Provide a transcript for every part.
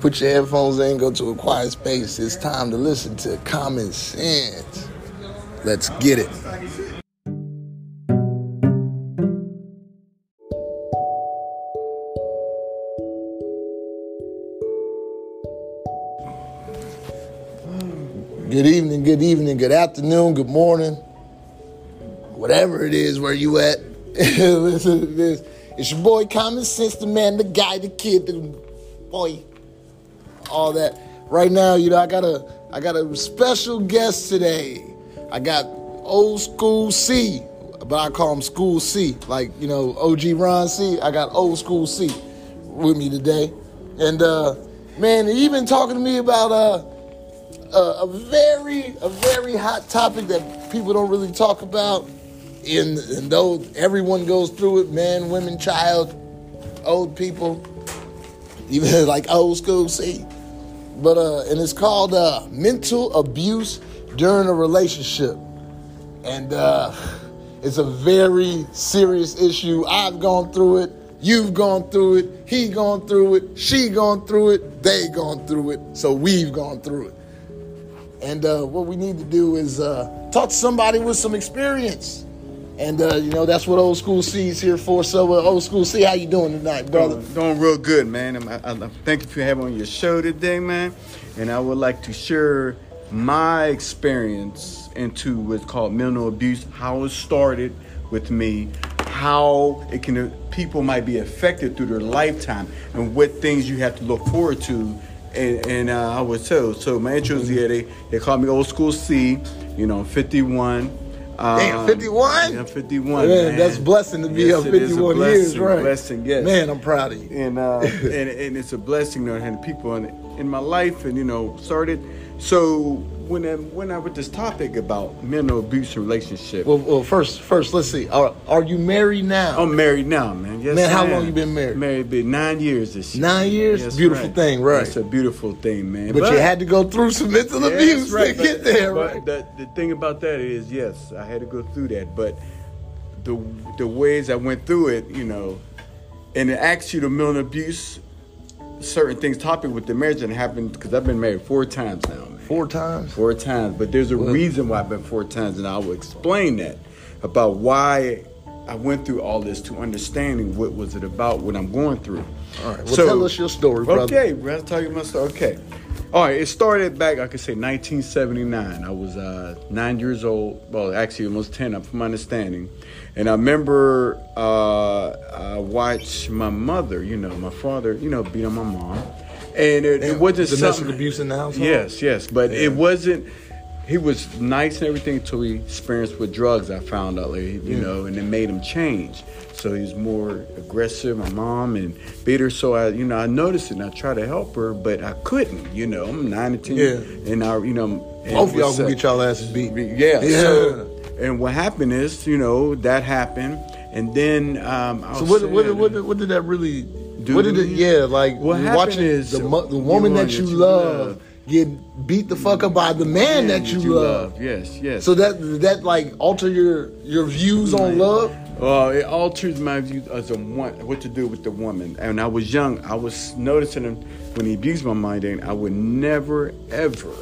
Put your headphones in, go to a quiet space. It's time to listen to Common Sense. Let's get it. Good evening, good afternoon, good morning. Whatever it is, where you at. Listen to this. It's your boy, Common Sense, the man, the guy, the kid, the boy. All that. Right now, you know, I got a special guest today. I got old school C, but I call him School C. Like, you know, OG Ron C. I got old school C with me today. And, man, he been talking to me about a very hot topic that people don't really talk about. And though everyone goes through it, man, women, child, old people, even like old school C. But and it's called mental abuse during a relationship. And it's a very serious issue. I've gone through it. You've gone through it. He gone through it. She gone through it. They gone through it. So we've gone through it. And what we need to do is talk to somebody with some experience. And, you know, that's what Old School C is here for. So, Old School C, how you doing tonight, brother? Doing real good, man. I'm thank you for having me on your show today, man. And I would like to share my experience into what's called mental abuse, how it started with me, how it can people might be affected through their lifetime, and what things you have to look forward to. And I was told, so my intro's here, they call me Old School C, you know, 51. Damn, 51? Yeah, I'm 51, man. That's a blessing to be up 51 years, right? Blessing, yes. Man, I'm proud of you. And and it's a blessing to have people in my life and, you know, started. So when I with this topic about mental abuse and relationship. Well, first, let's see. Are you married now? I'm married now, man. Yes, man, how long you been married? Married been 9 years this year. 9 years? Yes, beautiful thing, right? It's a beautiful thing, man. But you had to go through some mental abuse to get there, right? But the thing about that is, yes, I had to go through that. But the ways I went through it, you know, and it asks you to mental abuse, certain things, topic with the marriage that happened, because I've been married 4 times now. Man. 4 times? 4 times. But there's a reason why I've been 4 times, and I will explain that, about why I went through all this, to understanding what was it about, what I'm going through. All right. Well, so, tell us your story, brother. Okay, brother. Tell you my story. Okay. All right. It started back, I could say, 1979. I was 9 years old. Well, actually, almost 10, from my understanding. And I remember I watched my mother, you know, my father, you know, beat on my mom. And it wasn't domestic abuse in the household? Yes. But It wasn't. He was nice and everything until he experienced with drugs, I found out later, you know, and it made him change. So he was more aggressive, my mom, and beat her. So I, you know, I noticed it and I tried to help her, but I couldn't, you know. I'm 9 or 10. Yeah. And I, you know. Both of y'all gonna get y'all asses beat. Yeah. So, and what happened is, you know, that happened. And then I was. So what did that really do? What did it, yeah, like, what happened is the woman that you love get beat the fuck up by the man that you love. Yes. So that like alter your views on love? Well, it alters my views as a what to do with the woman. And I was young. I was noticing him when he abused my mind, and I would never ever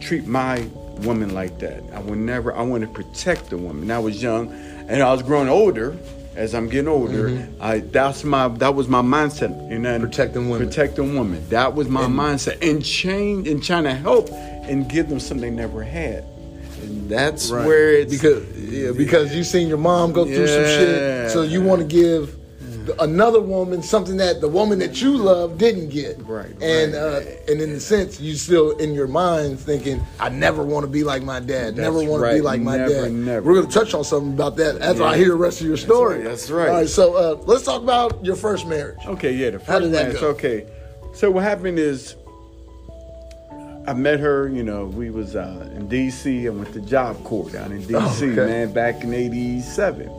treat my woman like that. I want to protect the woman. And I was young, and I was growing older. As I'm getting older, mm-hmm. that was my mindset. And then protecting women. That was my mindset, and change and trying to help and give them something they never had. And that's right. Where it's because you seen your mom go through some shit, so you want to give another woman something that the woman that you love didn't get. Right. And and in a sense, you still in your mind thinking, I never want to be like my dad. Never want to be like my dad. We're going to touch on something about that after I hear the rest of your story. That's right. All right, so let's talk about your first marriage. Okay, yeah, the first marriage. How did that go? Okay. So what happened is I met her, you know, we was in D.C. I went to Job Corps down in D.C., man, back in 87.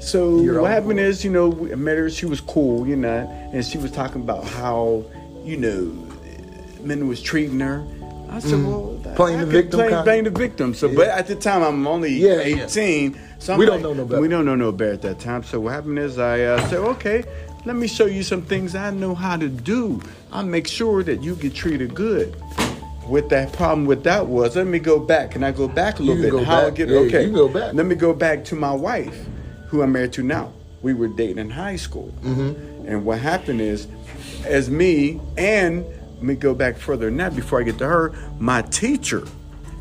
So what happened is, you know, I met her. She was cool, you know, and she was talking about how, you know, men was treating her. I said, well, playing the victim. So, but at the time, I'm only 18. We don't know no better. We don't know no better at that time. So what happened is I said, okay, let me show you some things I know how to do. I'll make sure that you get treated good. With that problem with that was, let me go back. Can I go back a little bit? How I get, okay. You go back. Let me go back to my wife, who I'm married to now. We were dating in high school. Mm-hmm. And what happened is, as me and, let me go back further than that before I get to her, my teacher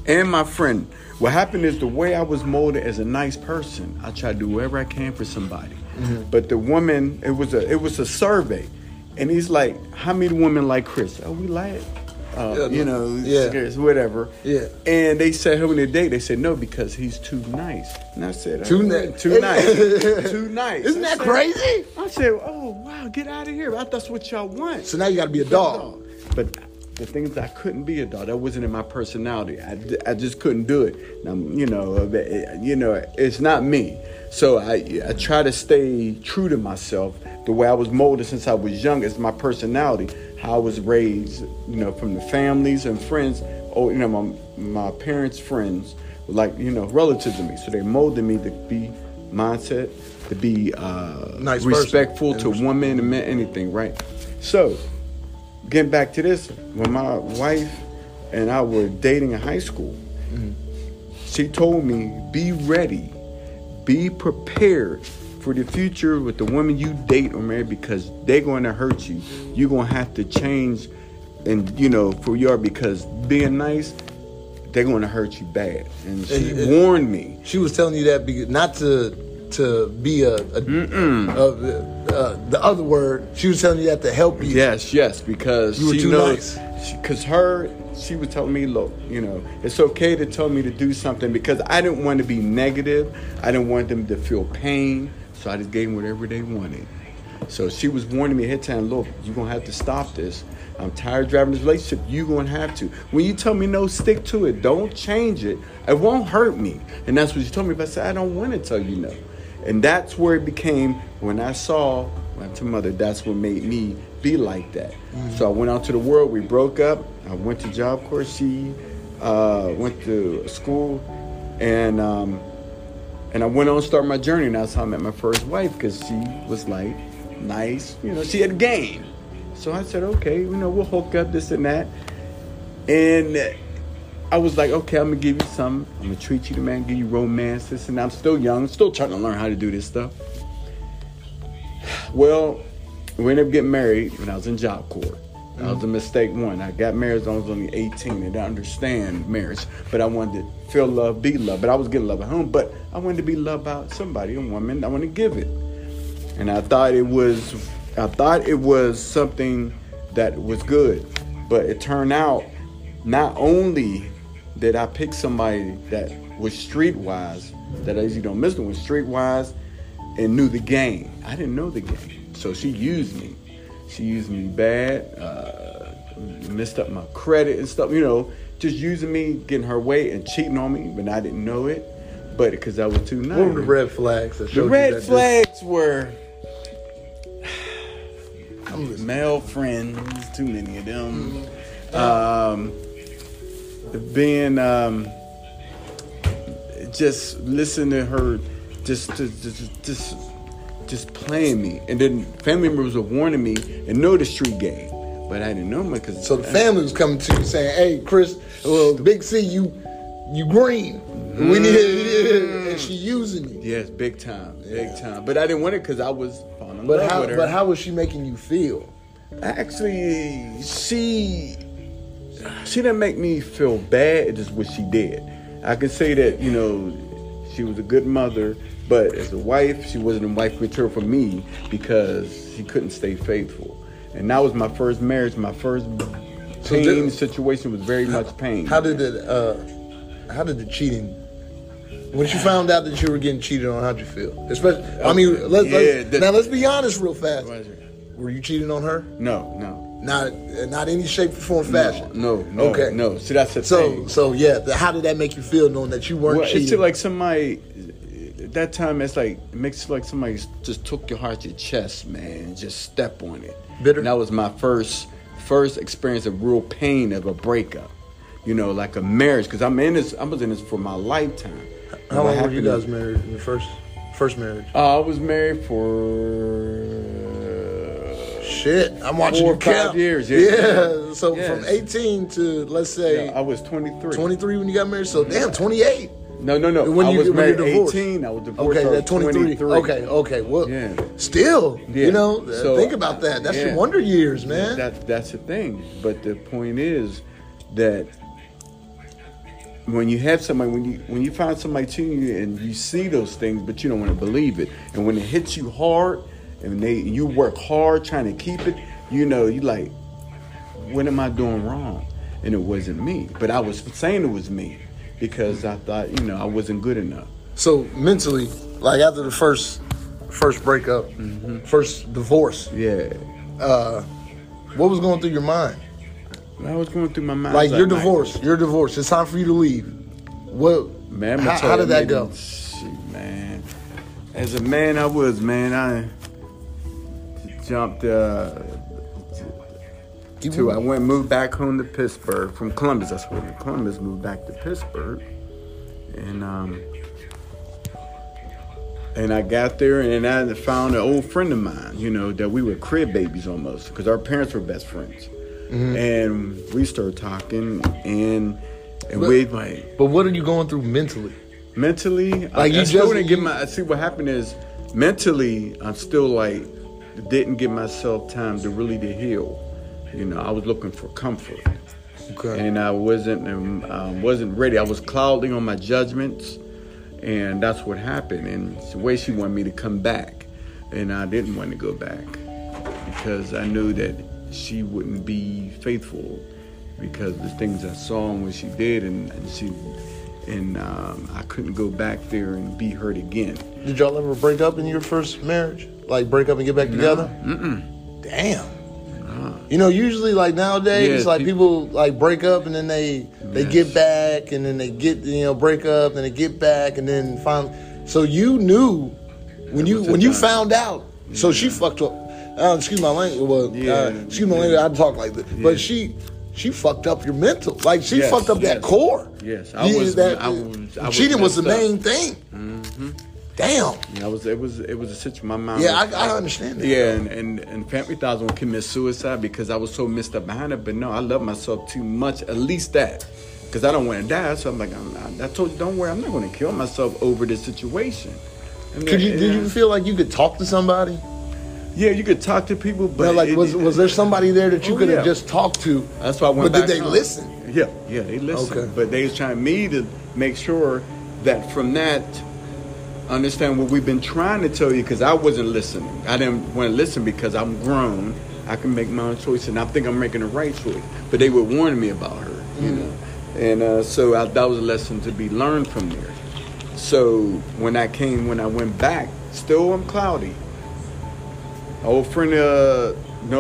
and my friend. What happened is the way I was molded as a nice person, I tried to do whatever I can for somebody. Mm-hmm. But the woman, it was a survey. And he's like, how many women like Chris? Oh, we like it. Scares, whatever. Yeah. And they said, how many date? They said, no, because he's too nice. And I said, too nice. Isn't that crazy? I said, oh, wow, get out of here. That's what y'all want. So now you got to be a dog. But the thing is, I couldn't be a dog. That wasn't in my personality. I just couldn't do it. Now, it's not me. So I try to stay true to myself. The way I was molded since I was young is my personality. How I was raised, from the families and friends. Oh, my parents' friends, relatives to me. So they molded me to be mindset, to be nice, respectful to women and men, anything, right? So getting back to this, when my wife and I were dating in high school, mm-hmm. She told me, be ready. Be prepared for the future with the woman you date or marry, because they're going to hurt you. You're going to have to change and, for your, because being nice, they're going to hurt you bad. And she warned me. She was telling you that not to be the other word. She was telling you that to help you. Yes, because you were too nice. Because she was telling me, look, it's okay to tell me to do something, because I didn't want to be negative. I didn't want them to feel pain. So I just gave them whatever they wanted. So she was warning me ahead of time, look, you're going to have to stop this. I'm tired of driving this relationship. You're going to have to. When you tell me no, stick to it. Don't change it. It won't hurt me. And that's what she told me. But I said, I don't want to tell you no. And that's where it became, when I saw my mother, that's what made me be like that. Mm-hmm. So I went out to the world. We broke up. I went to Job Corps. She went to school, and I went on to start my journey. And that's how I met my first wife, because she was like nice. She had game. So I said, okay, we'll hook up, this and that. And I was like, okay, I'm going to give you something. I'm going to treat you the man, give you romance, this and that. I'm still young. Still trying to learn how to do this stuff. Well, we ended up getting married when I was in Job Corps. Mm-hmm. That was a mistake one. I got married when I was only 18 and I understand marriage. But I wanted to feel love, be loved. But I was getting love at home. But I wanted to be loved by somebody, a woman. I wanted to give it. And I thought it was something that was good. But it turned out, not only did I pick somebody that was streetwise, that I usually don't miss them, was streetwise and knew the game. I didn't know the game. So she used me. She used me bad, messed up my credit and stuff, just using me, getting her way and cheating on me, but I didn't know it, but because I was too nice. What were the red flags that showed you that? The red flags were male friends, too many of them. Being just listening to her, just playing me, and then family members were warning me and know the street game, but I didn't know my cousin. So the family was coming to you saying, "Hey, Chris, well, Big C, you green. Mm-hmm. We need," and she using you. Yes, big time. But I didn't want it because I was falling in love with her. But how was she making you feel? Actually, she didn't make me feel bad. It's just what she did. I can say that, she was a good mother, but as a wife, she wasn't a wife material for me because she couldn't stay faithful. And that was my first marriage. My first situation was very much pain. How did the cheating? When you found out that you were getting cheated on, how'd you feel? Especially, let's be honest real fast. Were you cheating on her? No. Not any shape, form, fashion. No. Okay. No. See, that's the thing. So yeah. How did that make you feel, knowing that you weren't cheating? It's like somebody at that time. It makes it like somebody just took your heart to your chest, man, and just step on it. Bitter. And that was my first experience of real pain of a breakup. Like a marriage, because I was in this for my lifetime. How long were you guys married in your first marriage? I was married for I'm watching 4 or 5 years. Yeah. So from 18 to let's say I was 23. 23 when you got married. So damn, 28. No. When I was married 18, I was divorced. Okay, that 23. Okay. Well, still, you know, so, think about that. That's your wonder years, man. That's the thing. But the point is that when you have somebody, when you find somebody to you and you see those things, but you don't want to believe it. And when it hits you hard, and you work hard trying to keep it, you know, you like, what am I doing wrong? And it wasn't me, but I was saying it was me. Because I thought, you know, I wasn't good enough. So mentally, like after the first breakup, first divorce, what was going through your mind? I was going through my mind. Like you're divorced. You're divorced. It's time for you to leave. What? Man, how did that go? Shit, man. As a man, I jumped. I moved back home to Pittsburgh from Columbus. That's where Columbus moved back to Pittsburgh, and I got there and I found an old friend of mine. You know that we were crib babies almost because our parents were best friends, and we started talking and we like. But what are you going through mentally? Mentally, like I still didn't get my. See what happened is mentally, I'm still like didn't give myself time to heal. You know, I was looking for comfort, and I wasn't ready. I was clouding on my judgments, and that's what happened. And it's the way she wanted me to come back, and I didn't want to go back because I knew that she wouldn't be faithful because the things I saw and what she did, and I couldn't go back there and be hurt again. Did y'all ever break up in your first marriage? Like break up and get back together? Mm-mm. Damn. You know, usually like nowadays, people like break up and then they get back and then they get, you know, break up and they get back and then finally. So you knew when you found out. Yeah. So she fucked up. Excuse my language. Well, excuse my language. I talk like this, but she fucked up your mental. Like she fucked up that core. Yes, I was cheating was the main thing. Mm-hmm. Damn. Yeah, it was a situation. My mind. Yeah, I understand that. Yeah, and family thought I was gonna commit suicide because I was so messed up behind it. But no, I love myself too much. At least that, because I don't want to die. So I'm like, I told you, don't worry, I'm not gonna kill myself over this situation. And did you feel like you could talk to somebody? Yeah, you could talk to people, but was there somebody there that you could have just talked to? That's why I went back. But did they listen? Yeah, they listened. Okay. But they was trying me to make sure that from that. Understand what we've been trying to tell you because I wasn't listening. I didn't want to listen because I'm grown. I can make my own choice, and I think I'm making the right choice. But they were warning me about her, you know. And so that was a lesson to be learned from there. So when I went back, still I'm cloudy. Old friend, I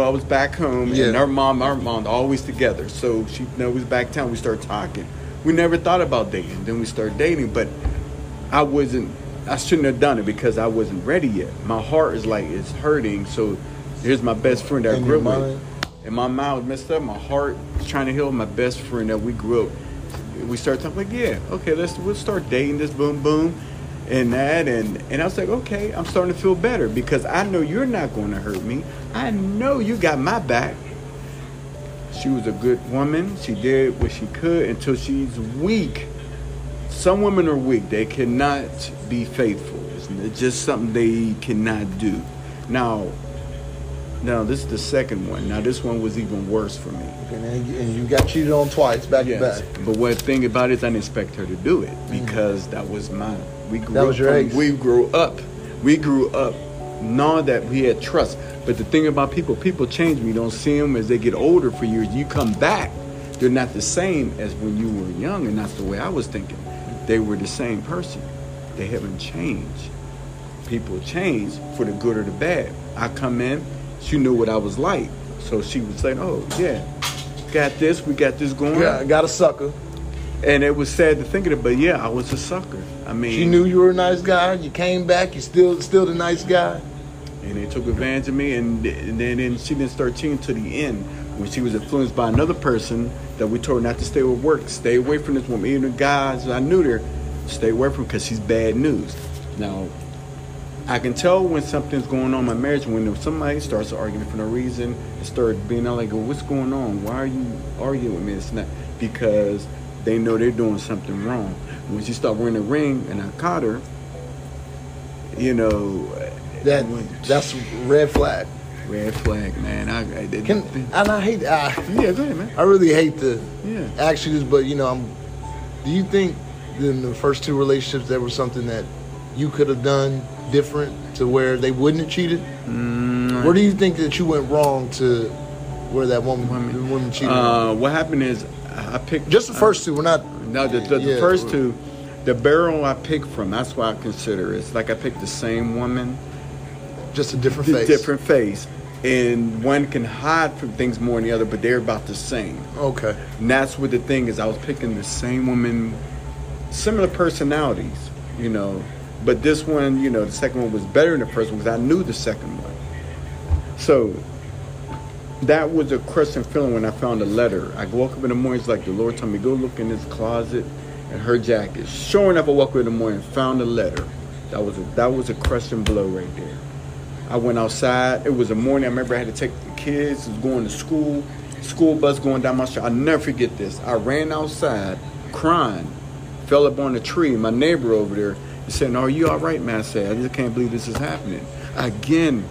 was back home, and our mom, always together. So she was back town. We started talking. We never thought about dating. Then we started dating, but I shouldn't have done it because I wasn't ready yet. My heart is like, it's hurting. So here's my best friend that I grew up with. And my mind was messed up. My heart was trying to heal my best friend that we grew up. We started talking like, we'll start dating this boom and that. And I was like, okay, I'm starting to feel better because I know you're not going to hurt me. I know you got my back. She was a good woman. She did what she could until she's weak. Some women are weak. They cannot be faithful. It's just something they cannot do. Now, this is the second one. Now, this one was even worse for me. And you got cheated on twice, back to back. But one thing about it is I didn't expect her to do it because that was mine. We grew up knowing that we had trust. But the thing about people change. You don't see them as they get older for years. You come back. They're not the same as when you were young, and that's the way I was thinking. They were the same person. They haven't changed. People change for the good or the bad. I come in, she knew what I was like. So she was like, oh, yeah, we got this going. Yeah, I got a sucker. And it was sad to think of it, but yeah, I was a sucker. I mean, she knew you were a nice guy. You came back. You still the nice guy. And they took advantage of me, and then she didn't start cheating to the end. When she was influenced by another person that we told her not to stay with work, stay away from this woman, even the guys I knew there. Stay away from him because he's bad news. Now, I can tell when something's going on in my marriage, when somebody starts arguing for no reason and start being out like, what's going on? Why are you arguing with me? It's not because they know they're doing something wrong. When she started wearing a ring and I caught her, you know, that's red flag. Red flag, man. Yeah, go ahead, man. I really hate to ask you this, but you know, do you think in the first two relationships there was something that you could have done different to where they wouldn't have cheated? Where do you think that you went wrong to where that woman cheated? What happened is I picked just the first two. We're not no the first two. The barrel I picked from. That's why I consider it's like I picked the same woman, just a different face. Different face. And one can hide from things more than the other, but they're about the same. Okay. And that's what the thing is. I was picking the same woman, similar personalities, you know. But this one, you know, the second one was better than the first one because I knew the second one. So that was a crushing feeling when I found a letter. I woke up in the morning, it's like the Lord told me, go look in this closet and her jacket. Sure enough, I woke up in the morning and found a letter. That was a crushing blow right there. I went outside. It was a morning. I remember I had to take the kids. It was going to school. School bus going down my street. I'll never forget this. I ran outside crying. Fell up on a tree. My neighbor over there said, "Are you all right, man?" I said, "I just can't believe this is happening. Again,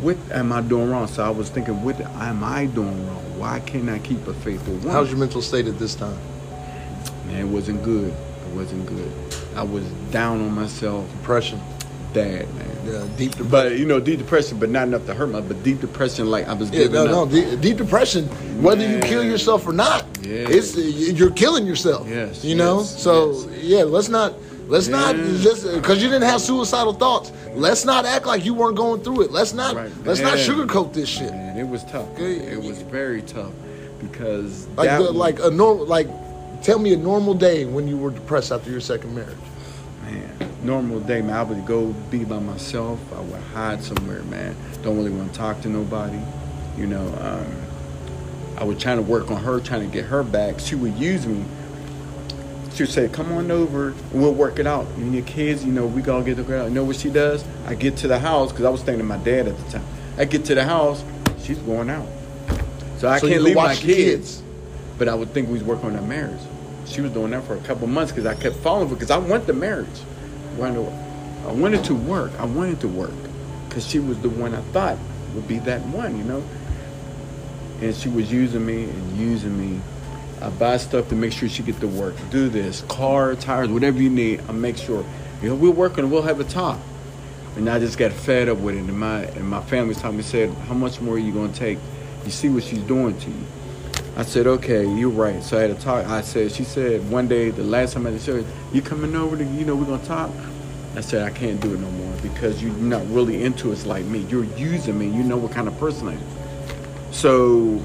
what am I doing wrong?" So I was thinking, what am I doing wrong? Why can't I keep a faithful woman? How's your mental state at this time? Man, it wasn't good. I was down on myself. Depression. Bad, man. Yeah, deep depression. But, you know, deep depression, but not enough to hurt me. But deep depression, like I was giving up. Deep depression, whether you kill yourself or not, you're killing yourself. Yes. You know? Yes, so, let's not just because you didn't have suicidal thoughts. Let's not act like you weren't going through it. Let's not sugarcoat this shit. Man, it was tough. It was very tough because tell me a normal day when you were depressed after your second marriage. Man, normal day, man. I would go be by myself. I would hide somewhere, man. Don't really want to talk to nobody. You know, I was trying to work on her, trying to get her back. She would use me. She would say, come on over, and we'll work it out. And your kids, you know, we got to get the girl. You know what she does? I get to the house, because I was staying with my dad at the time. I get to the house, she's going out. So I can't leave my kids. But I would think we was working on our marriage. She was doing that for a couple months because I kept following her because I want the marriage. I wanted to work. Because she was the one I thought would be that one, you know. And she was using me and using me. I buy stuff to make sure she get to work. Do this, car, tires, whatever you need. I make sure. You know, we're working. We'll have a talk. And I just got fed up with it. And my family told me, said, how much more are you going to take? You see what she's doing to you. I said, okay, you're right. So I had a talk. She said, one day, the last time I had said, you coming over to, you know, we're going to talk. I said, I can't do it no more because you're not really into us like me. You're using me. You know what kind of person I am. So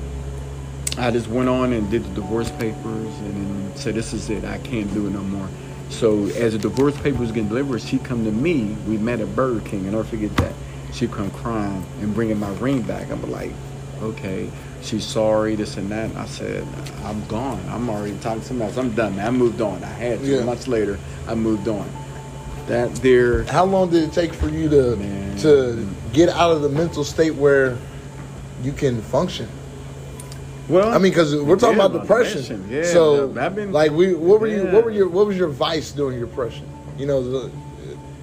I just went on and did the divorce papers and then said, this is it. I can't do it no more. So as the divorce papers was getting delivered, she come to me. We met at Burger King. And I'll forget that. She come crying and bringing my ring back. I'm like, okay, she's sorry, this and that. And I said, I'm gone. I'm already talking to somebody else. I'm done, man. I moved on. I had to. Yeah. Months later, I moved on. That there. How long did it take for you to get out of the mental state where you can function? Well, I mean, because we're talking about depression. Yeah, so, what was your vice during your depression? You know,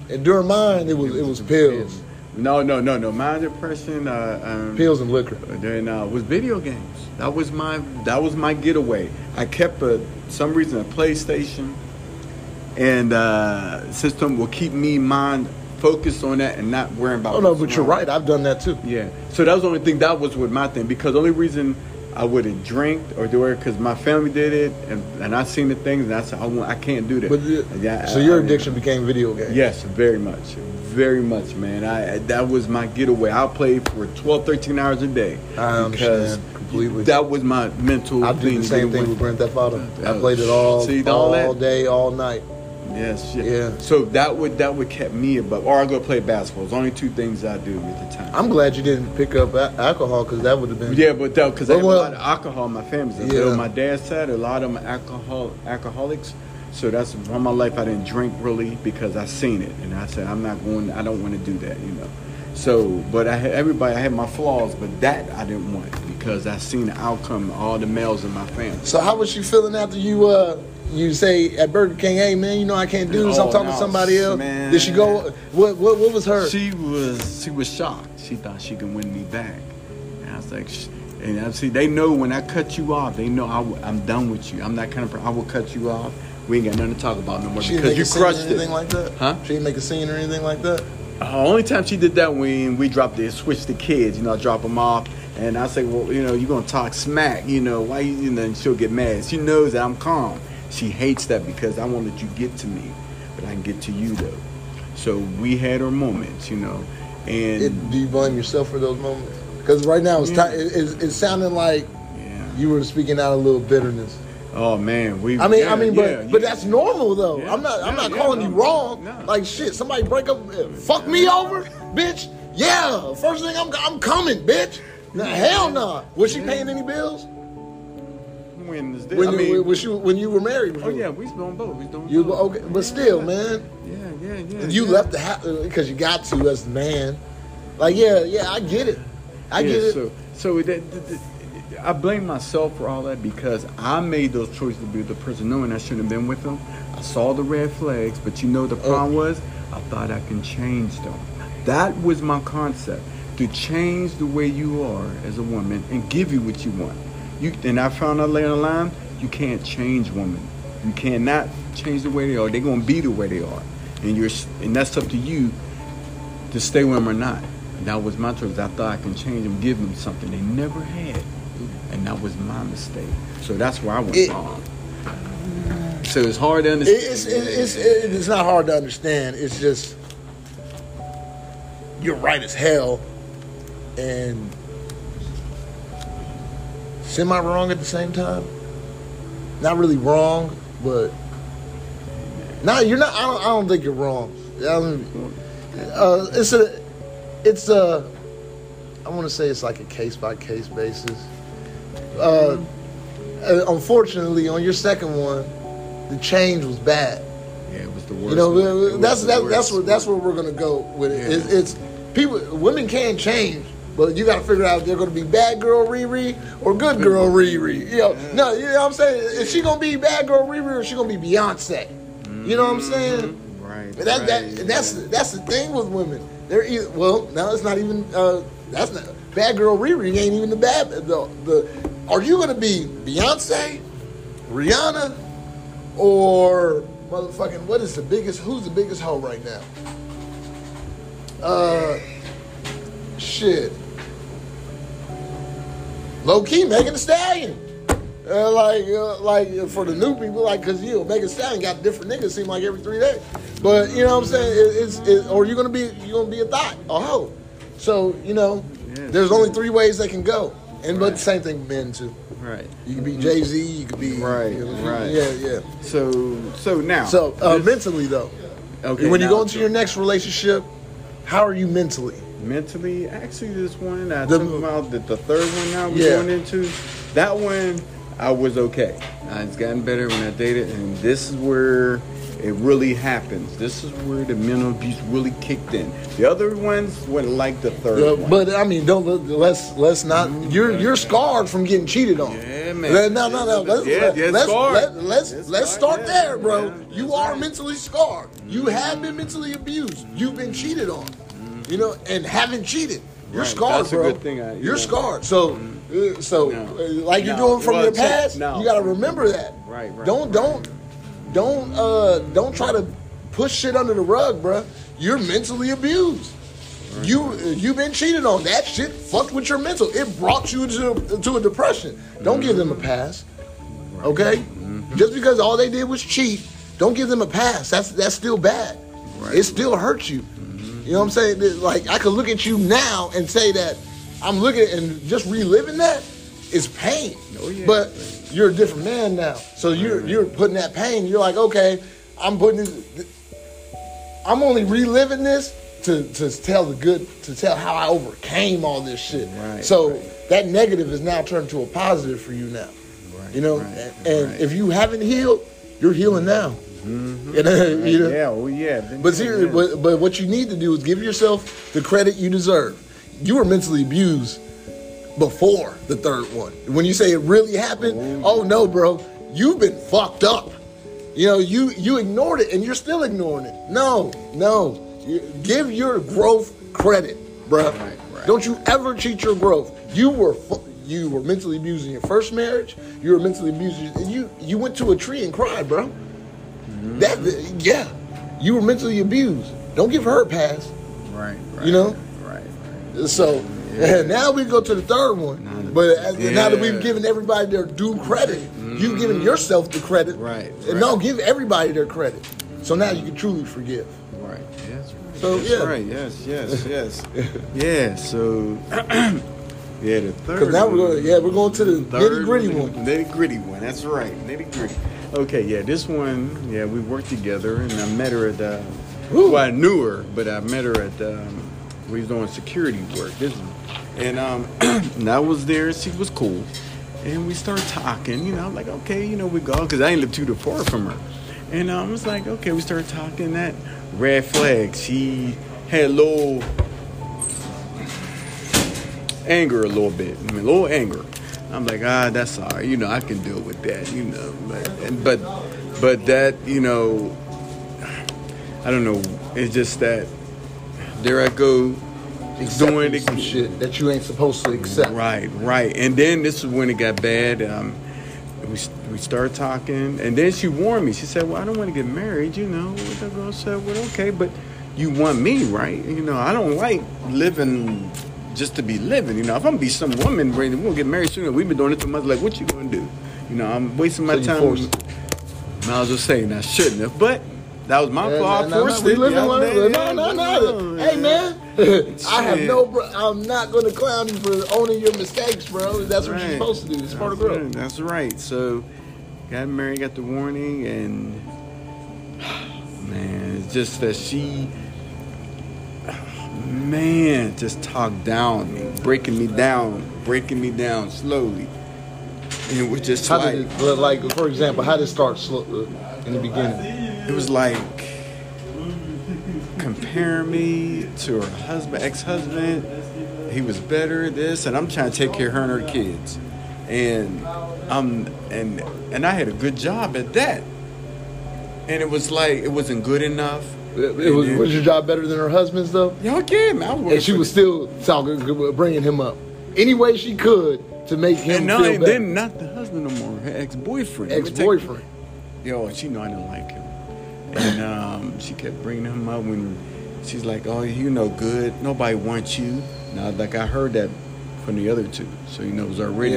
and during mine, it was pills. No. My depression, pills and liquor. Then was video games. That was my getaway. I kept a PlayStation, and system will keep me mind focused on that and not worrying about. Oh no, but wrong. You're right. I've done that too. Yeah. So that was the only thing. That was with my thing because the only reason. I wouldn't drink or do it because my family did it, and I seen the things, and I said, I can't do that. So your addiction became video games? Yes, very much. Very much, man. That was my getaway. I played for 12, 13 hours a day. I understand completely. That was my mental I did the same thing with Grand Theft Auto. I played it all day, all night. Yes. Yeah. So that would kept me above. Or I go play basketball. It's only two things I do at the time. I'm glad you didn't pick up alcohol because that would have been. Yeah, but because I had a lot of alcohol in my family. Yeah. So my dad's side, a lot of them alcoholics. So that's all my life. I didn't drink really because I seen it, and I said I'm not going. I don't want to do that, you know. So, but I had my flaws, but that I didn't want because I seen the outcome. All the males in my family. So how was you feeling after you? You say at Burger King, hey man, you know I can't do this. I'm talking to somebody else. Man. Did she go? What was her? She was shocked. She thought she could win me back, and I was like. And I see, they know when I cut you off, they know I'm done with you. I'm that kind of person. I will cut you off. We ain't got nothing to talk about no more because you crushed it. She didn't make a scene or anything like that? Huh? She didn't make a scene or anything like that? Only time she did that when we switched the kids. You know, I drop them off. And I say, well, you know, you're going to talk smack. You know, why you know, and she'll get mad. She knows that I'm calm. She hates that because I won't let you get to me. But I can get to you, though. So we had our moments, you know. And do you blame yourself for those moments? Because right now it's sounding like you were speaking out a little bitterness. Oh man, but that's normal though. Yeah. I'm not calling you wrong. No. Like shit, somebody break up, fuck me over, bitch. Yeah, first thing I'm coming, bitch. Nah, hell no. Nah. Was she paying any bills? When is this? When you were married? Before? Oh yeah, we was doing both. Okay, but still, man. Yeah. And you left the house because you got to as a man. Like I get it. I get it. So I blame myself for all that because I made those choices to be with the person knowing I shouldn't have been with them. I saw the red flags, but you know the problem was I thought I can change them. That was my concept, to change the way you are as a woman and give you what you want. And I found out later in line, you can't change women. You cannot change the way they are. They're going to be the way they are. And that's up to you to stay with them or not. That was my choice. I thought I can change them, give them something they never had, and that was my mistake. So that's where I went wrong. So it's hard to understand. It's not hard to understand. It's just you're right as hell, and semi wrong at the same time. Not really wrong, but you're not. I don't think you're wrong. I want to say it's like a case-by-case basis. Unfortunately, on your second one, the change was bad. Yeah, it was the worst. You know, that's where we're going to go with it. Yeah. It's people, women can change, but you got to figure out if they're going to be bad girl Riri or good girl Riri. You know, No, you know what I'm saying? Is she going to be bad girl Riri or is she going to be Beyonce? Mm-hmm. You know what I'm saying? Right. But that's the thing with women. They're either, it's not even. That's not bad girl Riri. Ain't even the bad. Are you gonna be Beyonce, Rihanna, or motherfucking what is the biggest? Who's the biggest hoe right now? Shit. Low key, Megan Thee Stallion. Like for the new people, like cause Megan Thee Stallion got different niggas. Seem like every 3 days. But you know what I'm saying? Or you're gonna be a thot, a hoe. So you know, there's only 3 ways they can go, and but the same thing with men too. Right. You could be Jay-Z. You could be right. Yeah. So now. So mentally though, okay. When you go into your next relationship, how are you mentally? Mentally, actually, this one I talked about the third one now we're going into. That one I was okay. It's gotten better when I dated, and this is where. It really happens. This is where the mental abuse really kicked in. The other ones went like the third one. But I mean, let's not. You're scarred from getting cheated on. Yeah, man. No. Let's start there, bro. Yeah, you are mentally scarred. Mm-hmm. You have been mentally abused. You've been cheated on. Mm-hmm. You know, and haven't cheated. You're scarred, that's bro. That's a good thing. You're scarred. So, you're doing from your past. No. You got to remember that. Right. Don't try to push shit under the rug, bruh. You're mentally abused. Right. You've been cheated on. That shit fucked with your mental. It brought you to a depression. Don't give them a pass, okay? Mm-hmm. Just because all they did was cheat, don't give them a pass. That's still bad. Right. It still hurts you. Mm-hmm. You know what I'm saying? Like I could look at you now and say that I'm looking and just reliving that. It's pain, but you're a different man now. So you're putting that pain. You're like, okay, I'm only reliving this to tell how I overcame all this shit. Right, that negative is now turned to a positive for you now. Right, and if you haven't healed, you're healing now. Mm-hmm. You know? Yeah, oh yeah. But seriously, but what you need to do is give yourself the credit you deserve. You were mentally abused before the third one. When you say it really happened, oh no, bro, you've been fucked up. You know, you ignored it and you're still ignoring it. No. Give your growth credit, bro. Right. Don't you ever cheat your growth. You were mentally abused in your first marriage. You were mentally abused. You went to a tree and cried, bro. Mm-hmm. You were mentally abused. Don't give her a pass. Right. You know? Right. So now we go to the third one. Now that we've given everybody their due credit, mm-hmm. You've given yourself the credit. Right. And now give everybody their credit. So now you can truly forgive. Right. Yes. Right. So that's right. Yes. Yeah. So yeah, the third. Because now we're going to the nitty gritty one. Nitty gritty one. That's right. Nitty gritty. Okay. Yeah. This one. Yeah. We worked together, and I met her at. Well, I knew her, but I met her at. We was doing security work. And I was there. She was cool, and we started talking. You know, I'm like, okay, you know, we go because I ain't live too far from her. And I was like, okay, we started talking that red flag. She had a little anger. I'm like, that's all right. You know, I can deal with that, you know. But that, you know, I don't know. It's just that there I go doing some shit that you ain't supposed to accept. Right. And then this is when it got bad. We started talking, and then she warned me. She said, well, I don't want to get married, you know. The girl said, well, okay, but you want me, right? You know, I don't like living just to be living. You know, if I'm going to be some woman, we're going to get married sooner. We've been doing it for months. Like, what you going to do? You know, I'm wasting my time. I was just saying I shouldn't have, but that was my fault. Hey, man. I'm not going to clown you for owning your mistakes, bro. That's what you're supposed to do. It's part of growth. Right. That's right. So, got married, got the warning, and man, it's just that she, just talked down me, breaking me down slowly. And it was just for example, how did it start slow in the beginning? It was like, compare me to her ex-husband. He was better at this, and I'm trying to take care of her and her kids. And and I had a good job at that. And it was like it wasn't good enough. Was your job better than her husband's though? Y'all can, man. And she was still talking, bringing him up any way she could to make him feel better. Then not the husband no more. Her ex-boyfriend. Yo, she knew I didn't like him. And she kept bringing him up when she's like, oh, you no good. Nobody wants you. Now, like, I heard that from the other two. So, you know, it was already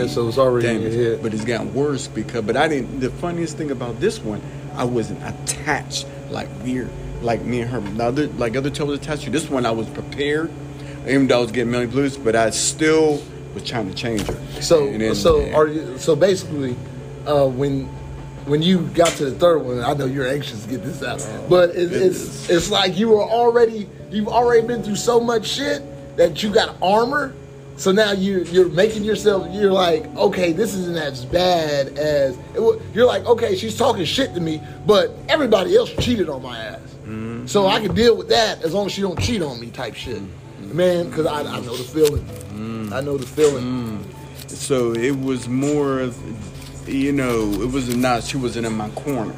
damaged. Yeah. But it's gotten worse but I didn't. The funniest thing about this one, I wasn't attached like me and her. Now, like other two was attached to this one, I was prepared, even though I was getting Millie Blues, but I still was trying to change her. When you got to the third one, I know you're anxious to get this out, but it's like you've already been through so much shit that you got armor. So now you're making yourself. You're like, okay, this isn't as bad as you're like, okay, she's talking shit to me, but everybody else cheated on my ass, mm-hmm. So I can deal with that as long as she don't cheat on me, type shit, mm-hmm. Man. Because I know the feeling. Mm-hmm. I know the feeling. Mm-hmm. So it was more of. You know, it was not, she wasn't in my corner,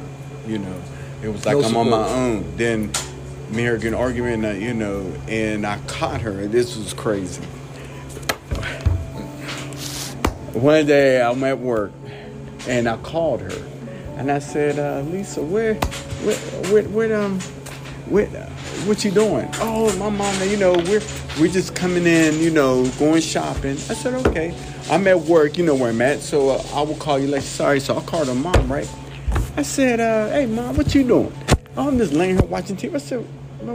you know. It was like I'm on my own. Then me and her get an argument, you know, and I caught her. This was crazy. One day I'm at work, and I called her. And I said, Lisa, what you doing? Oh, my mama, you know, we're just coming in, you know, going shopping. I said, okay. I'm at work, you know where I'm at, so I will call you later. Sorry, so I called her mom, right? I said, hey, mom, what you doing? Oh, I'm just laying here watching TV. I said, where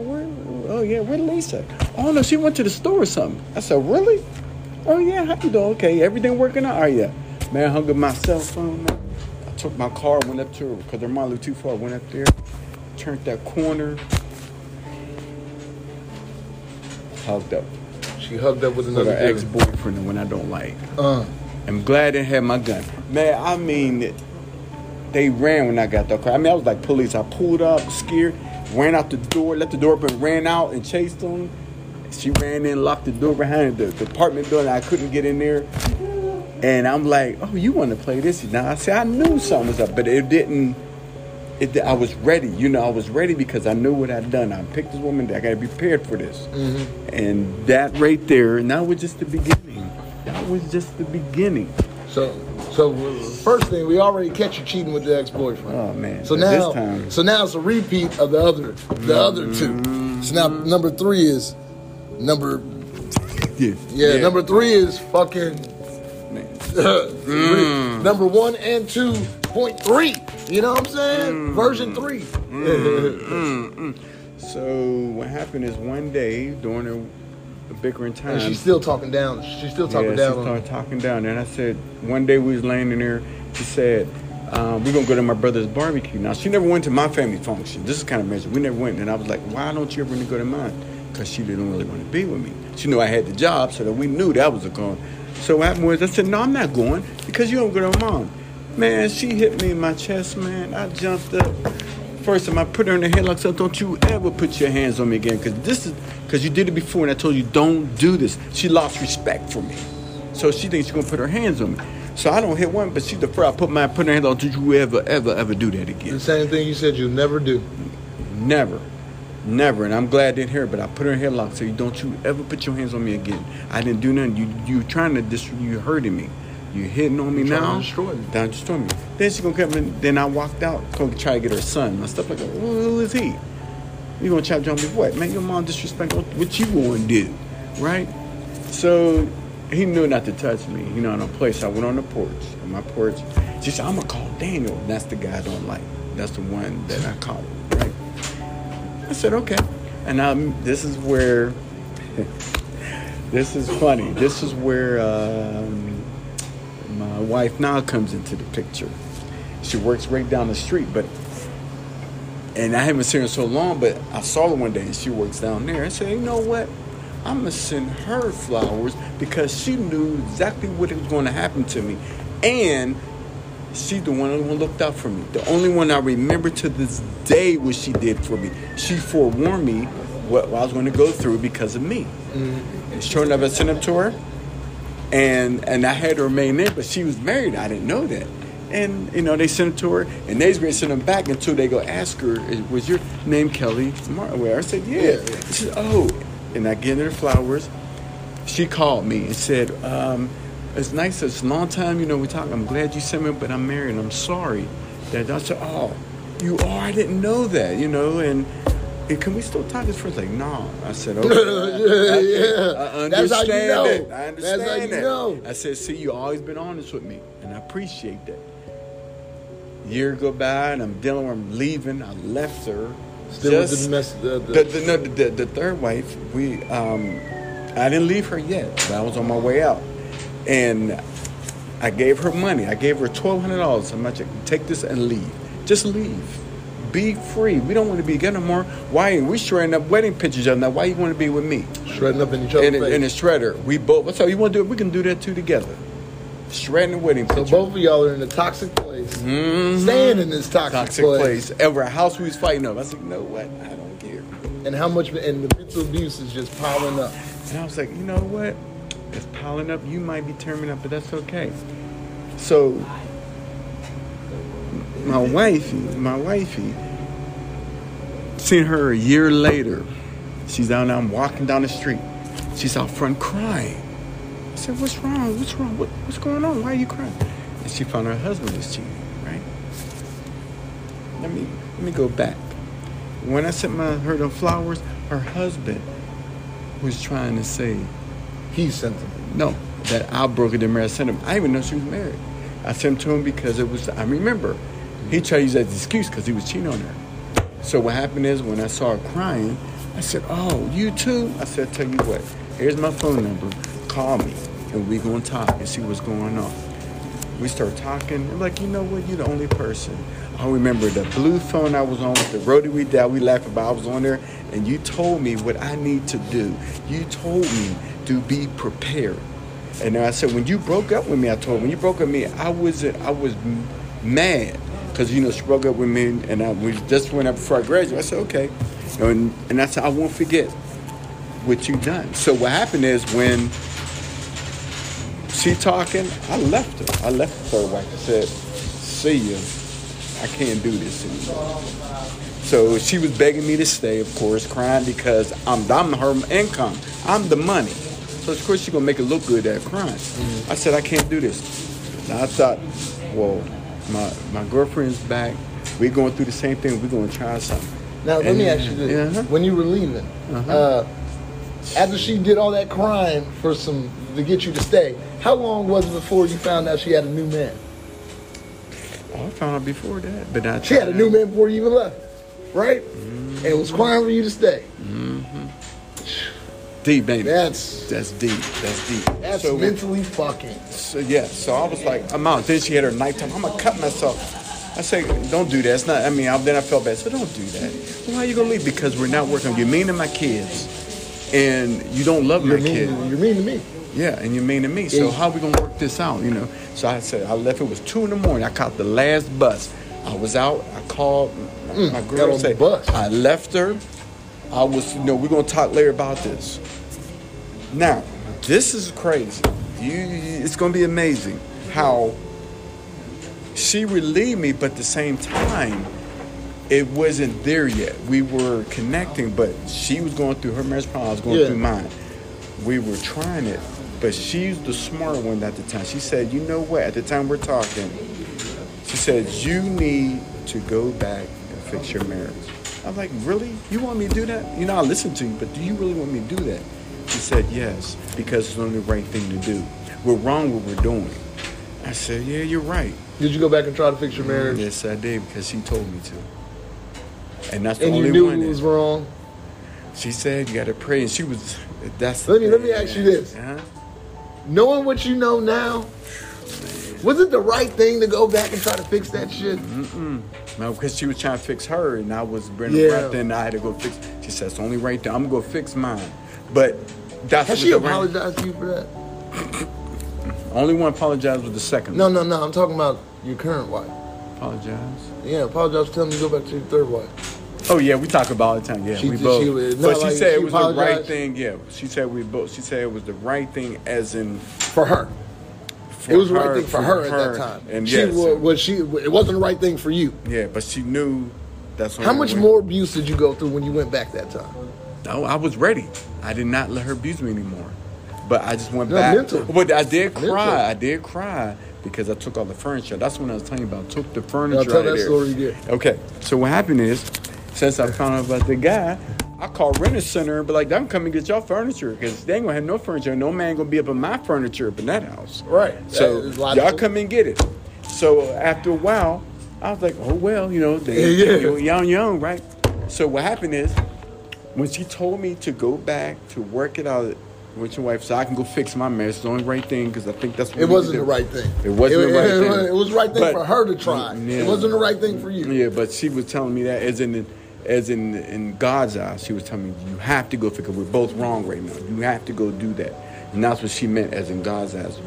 Lisa? Oh, no, she went to the store or something. I said, really? Oh, yeah, how you doing? Okay, everything working out? Oh, yeah. Man, I hung up my cell phone. I took my car, went up to her, because her mom lived too far. I went up there, turned that corner, hugged up. She hugged up with another ex-boyfriend, the one I don't like. I'm glad I had my gun. Man, I mean, They ran when I got there. I mean, I was like police. I pulled up, scared, ran out the door, let the door open, ran out and chased them. She ran in, locked the door behind the apartment building. I couldn't get in there. And I'm like, oh, you want to play this? Now, I said, I knew something was up, but it didn't. I was ready. You know, I was ready because I knew what I'd done. I picked this woman. I got to be prepared for this. Mm-hmm. And that right there, and that was just the beginning. That was just the beginning. So first thing, we already catch you cheating with the ex-boyfriend. Oh, man. So now it's a repeat of the other two. So now number three is fucking... Man. Number 1 and 2.3. You know what I'm saying? Version 3. So what happened is one day during a bickering time, and she's still talking down. And I said, one day we was laying in there. She said, we're gonna go to my brother's barbecue. Now she never went to my family function. This is kind of measure. We never went. And I was like, why don't you ever go to mine? Because she didn't really want to be with me. She knew I had the job, so that we knew that was a con. So what happened was, I said, no, I'm not going because you don't go to my mom. Man, she hit me in my chest, man. I jumped up. First time I put her in the headlock, so don't you ever put your hands on me again, because you did it before and I told you don't do this. She lost respect for me. So she thinks she's going to put her hands on me. So I don't hit one, but she's the first. I put her hand on, did you ever do that again? The same thing you said you'll never do. Never, and I'm glad I didn't hear it, but I put her in headlock. So don't you ever put your hands on me again. I didn't do nothing. You trying to you hurting me. You hitting on me now. Don't destroy me. Then she gonna come in. Then I walked out, go try to get her son and stuff like that. Who is he? You gonna try to jump me? What, man? Your mom disrespectful. What you gonna do, right? So he knew not to touch me. You know, on a place. So I went on the porch. On my porch. She said, I'm gonna call Daniel. And that's the guy I don't like. That's the one that I called. Right. I said, okay. And this is where, this is funny. This is where my wife now comes into the picture. She works right down the street, and I haven't seen her so long, but I saw her one day and she works down there. I said, you know what? I'm going to send her flowers because she knew exactly what was going to happen to me. And she's the only one looked out for me. The only one I remember to this day what she did for me. She forewarned me what I was going to go through because of me. Mm-hmm. And sure enough, I sent it to her, and I had her main name, but she was married. I didn't know that. And, you know, they sent it to her, and they's going to send them back until they go ask her, was your name Kelly Martin? I said, yeah. She said, oh. And I gave her the flowers. She called me and said, it's nice. It's a long time, you know, we talk. I'm glad you sent me, but I'm married and I'm sorry. That I said, oh, you are? I didn't know that, you know. And can we still talk this first? Like, no. I said, okay. I understand. That's how you know. I understand. That's how you know. I said, see, you always been honest with me, and I appreciate that. Year go by, and I'm leaving. I left her. Still with the mess. The third wife, we, I didn't leave her yet, but I was on my way out. And I gave her money. I gave her $1,200. I'm like, take this and leave. Just leave. Be free. We don't want to be together no more. Why are we shredding up wedding pictures of now? Why you want to be with me? Shredding up in each other's face. In a shredder. We both. So you want to do it? We can do that too together. Shredding the wedding picture. So both of y'all are in a toxic place. Mm-hmm. Staying in this toxic place. Over a house we was fighting up. I said, you know what? I don't care. And how much? And the mental abuse is just piling up. And I was like, you know what? It's piling up. You might be tearing up, but that's okay. So my wifey, seen her a year later. She's down there. I'm walking down the street. She's out front crying. I said, what's wrong? What's wrong? What's going on? Why are you crying? And she found her husband was cheating, right? Let me go back. When I sent her the flowers, her husband was trying to say, he sent them. No, that I broke it in marriage. I sent him. I didn't even know she was married. I sent him to him because it was, I remember, he tried to use that as an excuse because he was cheating on her. So what happened is when I saw her crying, I said, oh, you too? I said, tell you what, here's my phone number. Call me and we going to talk and see what's going on. We start talking. I'm like, you know what? You're the only person. I remember the blue phone I was on with the roadie we did. We laughed about I was on there and you told me what I need to do. You told me to be prepared. And then I said, when you broke up with me, I told him, when you broke up with me, I was mad. because, you know, she broke up with me, and just went up before I graduated. I said, okay. And I said, I won't forget what you done. So what happened is when she talking, I left her. I left the third wife. I said, see ya. I can't do this anymore. So she was begging me to stay, of course, crying because I'm her income. I'm the money. So, of course, she's going to make it look good at crying. Mm-hmm. I said, I can't do this. Now, I thought, well, my girlfriend's back. We're going through the same thing. We're going to try something. Now, let me ask you this. Uh-huh. When you were leaving, uh-huh. After she did all that crying to get you to stay, how long was it before you found out she had a new man? I found out before that, but she had a new man before you even left, right? Mm-hmm. And it was crying for you to stay. Mm-hmm. Deep, baby. That's deep. That's so mentally fucking. So yeah. So I was like, I'm out. Then she had her nighttime. I'm gonna cut myself. I say, don't do that. It's not. I mean, then I felt bad. So don't do that. Well, how are you gonna leave? Because we're not working. You're mean to my kids, and you don't love my kids. You're mean to me. Yeah, and you're mean to me. So how are we gonna work this out? You know. So I said, I left. It was 2 a.m. I caught the last bus. I was out. I called my girl. Said, I left her. I was, we're gonna talk later about this. Now, this is crazy. It's gonna be amazing how she relieved me, but at the same time, it wasn't there yet. We were connecting, but she was going through her marriage problem. I was going through mine. We were trying it, but she's the smart one at the time. She said, you know what? At the time we're talking, she said, you need to go back and fix your marriage. I'm like, really? You want me to do that? You know, I listen to you, but do you really want me to do that? She said, yes, because it's only the right thing to do. We're wrong what we're doing. I said, yeah, you're right. Did you go back and try to fix your marriage? Yes, I did, because she told me to. And that's the only one. And you knew it was wrong? She said, you got to pray. And she was, that's the thing. Let me ask you this. Uh-huh. Knowing what you know now, was it the right thing to go back and try to fix that shit? Mm-mm. No, because she was trying to fix her, and I was bringing her up, and I had to go fix. She said, it's only right there. I'm going to fix mine. But that's has she apologized to you for that? Only one apologized was the second. No. I'm talking about your current wife. Apologize? Yeah, apologize for telling you to go back to your third wife. Oh, yeah, we talk about all the time. Yeah, we both. But she said it was the right thing. Yeah, she said we both. She said it was the right thing as in for her. It was the right thing for her at that time. And it wasn't the right thing for you. Yeah, but she knew that's what. How much more abuse did you go through when you went back that time? No, I was ready. I did not let her abuse me anymore. But I just went back. Mental. But I did cry. Mental. I did cry because I took all the furniture. That's when I was telling you about. Took the furniture out of there. Tell that story again. Okay. So what happened is, since I found out about the guy, I called Rent-A-Center and be like, I'm coming to get y'all furniture because they ain't going to have no furniture. No man going to be up in my furniture up in that house. Right. So y'all come and get it. So after a while, I was like, oh, well, young, right? So what happened is when she told me to go back to work it out with your wife so I can go fix my marriage, it's the only right thing because I think that's what it wasn't the right thing. It wasn't the right thing. It was the right thing for her to try. Yeah. It wasn't the right thing for you. Yeah, but she was telling me that as in God's eyes, she was telling me, you have to go fix it. We're both wrong right now. You have to go do that. And that's what she meant, as in God's eyes.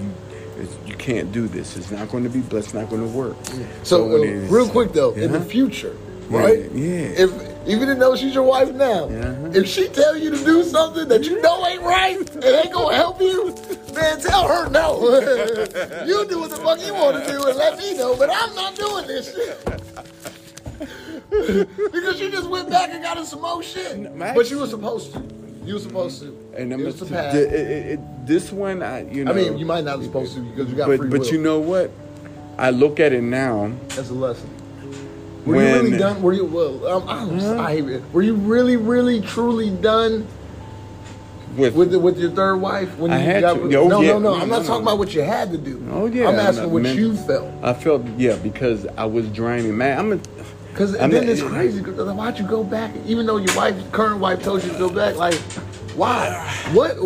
You can't do this. It's not going to be blessed. It's not going to work. Yeah. So real quick, though, in the future, right? Yeah. Even though she's your wife now, if she tell you to do something that you know ain't right and ain't going to help you, man, tell her no. You do what the fuck you want to do and let me know, but I'm not doing this shit. Because you just went back and got in some more shit. But you were supposed to. And it was the past. This one, I mean, you might not be supposed to because you got free will. But you know what? I look at it now as a lesson. Were you really done? Were you really, really, truly done with your third wife? When you got to. I'm not talking about what you had to do. Oh yeah. I'm asking what you felt. I felt because I was draining. Man, because then it's crazy. Why'd you go back? Even though your current wife told you to go back, like, why? What?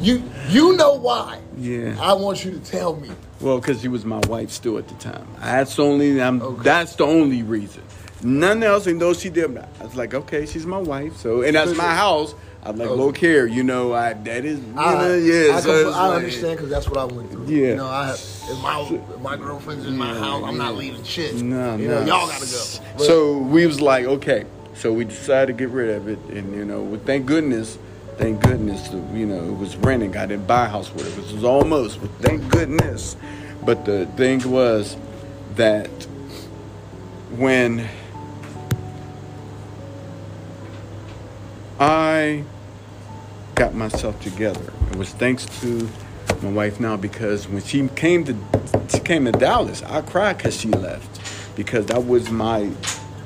You know why? Yeah. I want you to tell me. Well, because she was my wife still at the time. That's the only reason. None else. And though she did, I was like, okay, she's my wife. So, and that's my house. I'm like, look here, you know, I understand, because that's what I went through. Yeah. You know, if my girlfriend's in my house, I'm not leaving shit. No. Y'all got to go. But, so we was like, okay. So we decided to get rid of it. And, you know, well, thank goodness, you know, it was renting. I didn't buy a house with it. It was almost, but thank goodness. But the thing was that when I got myself together, it was thanks to my wife now, because when she came to Dallas, I cried because she left, because that was my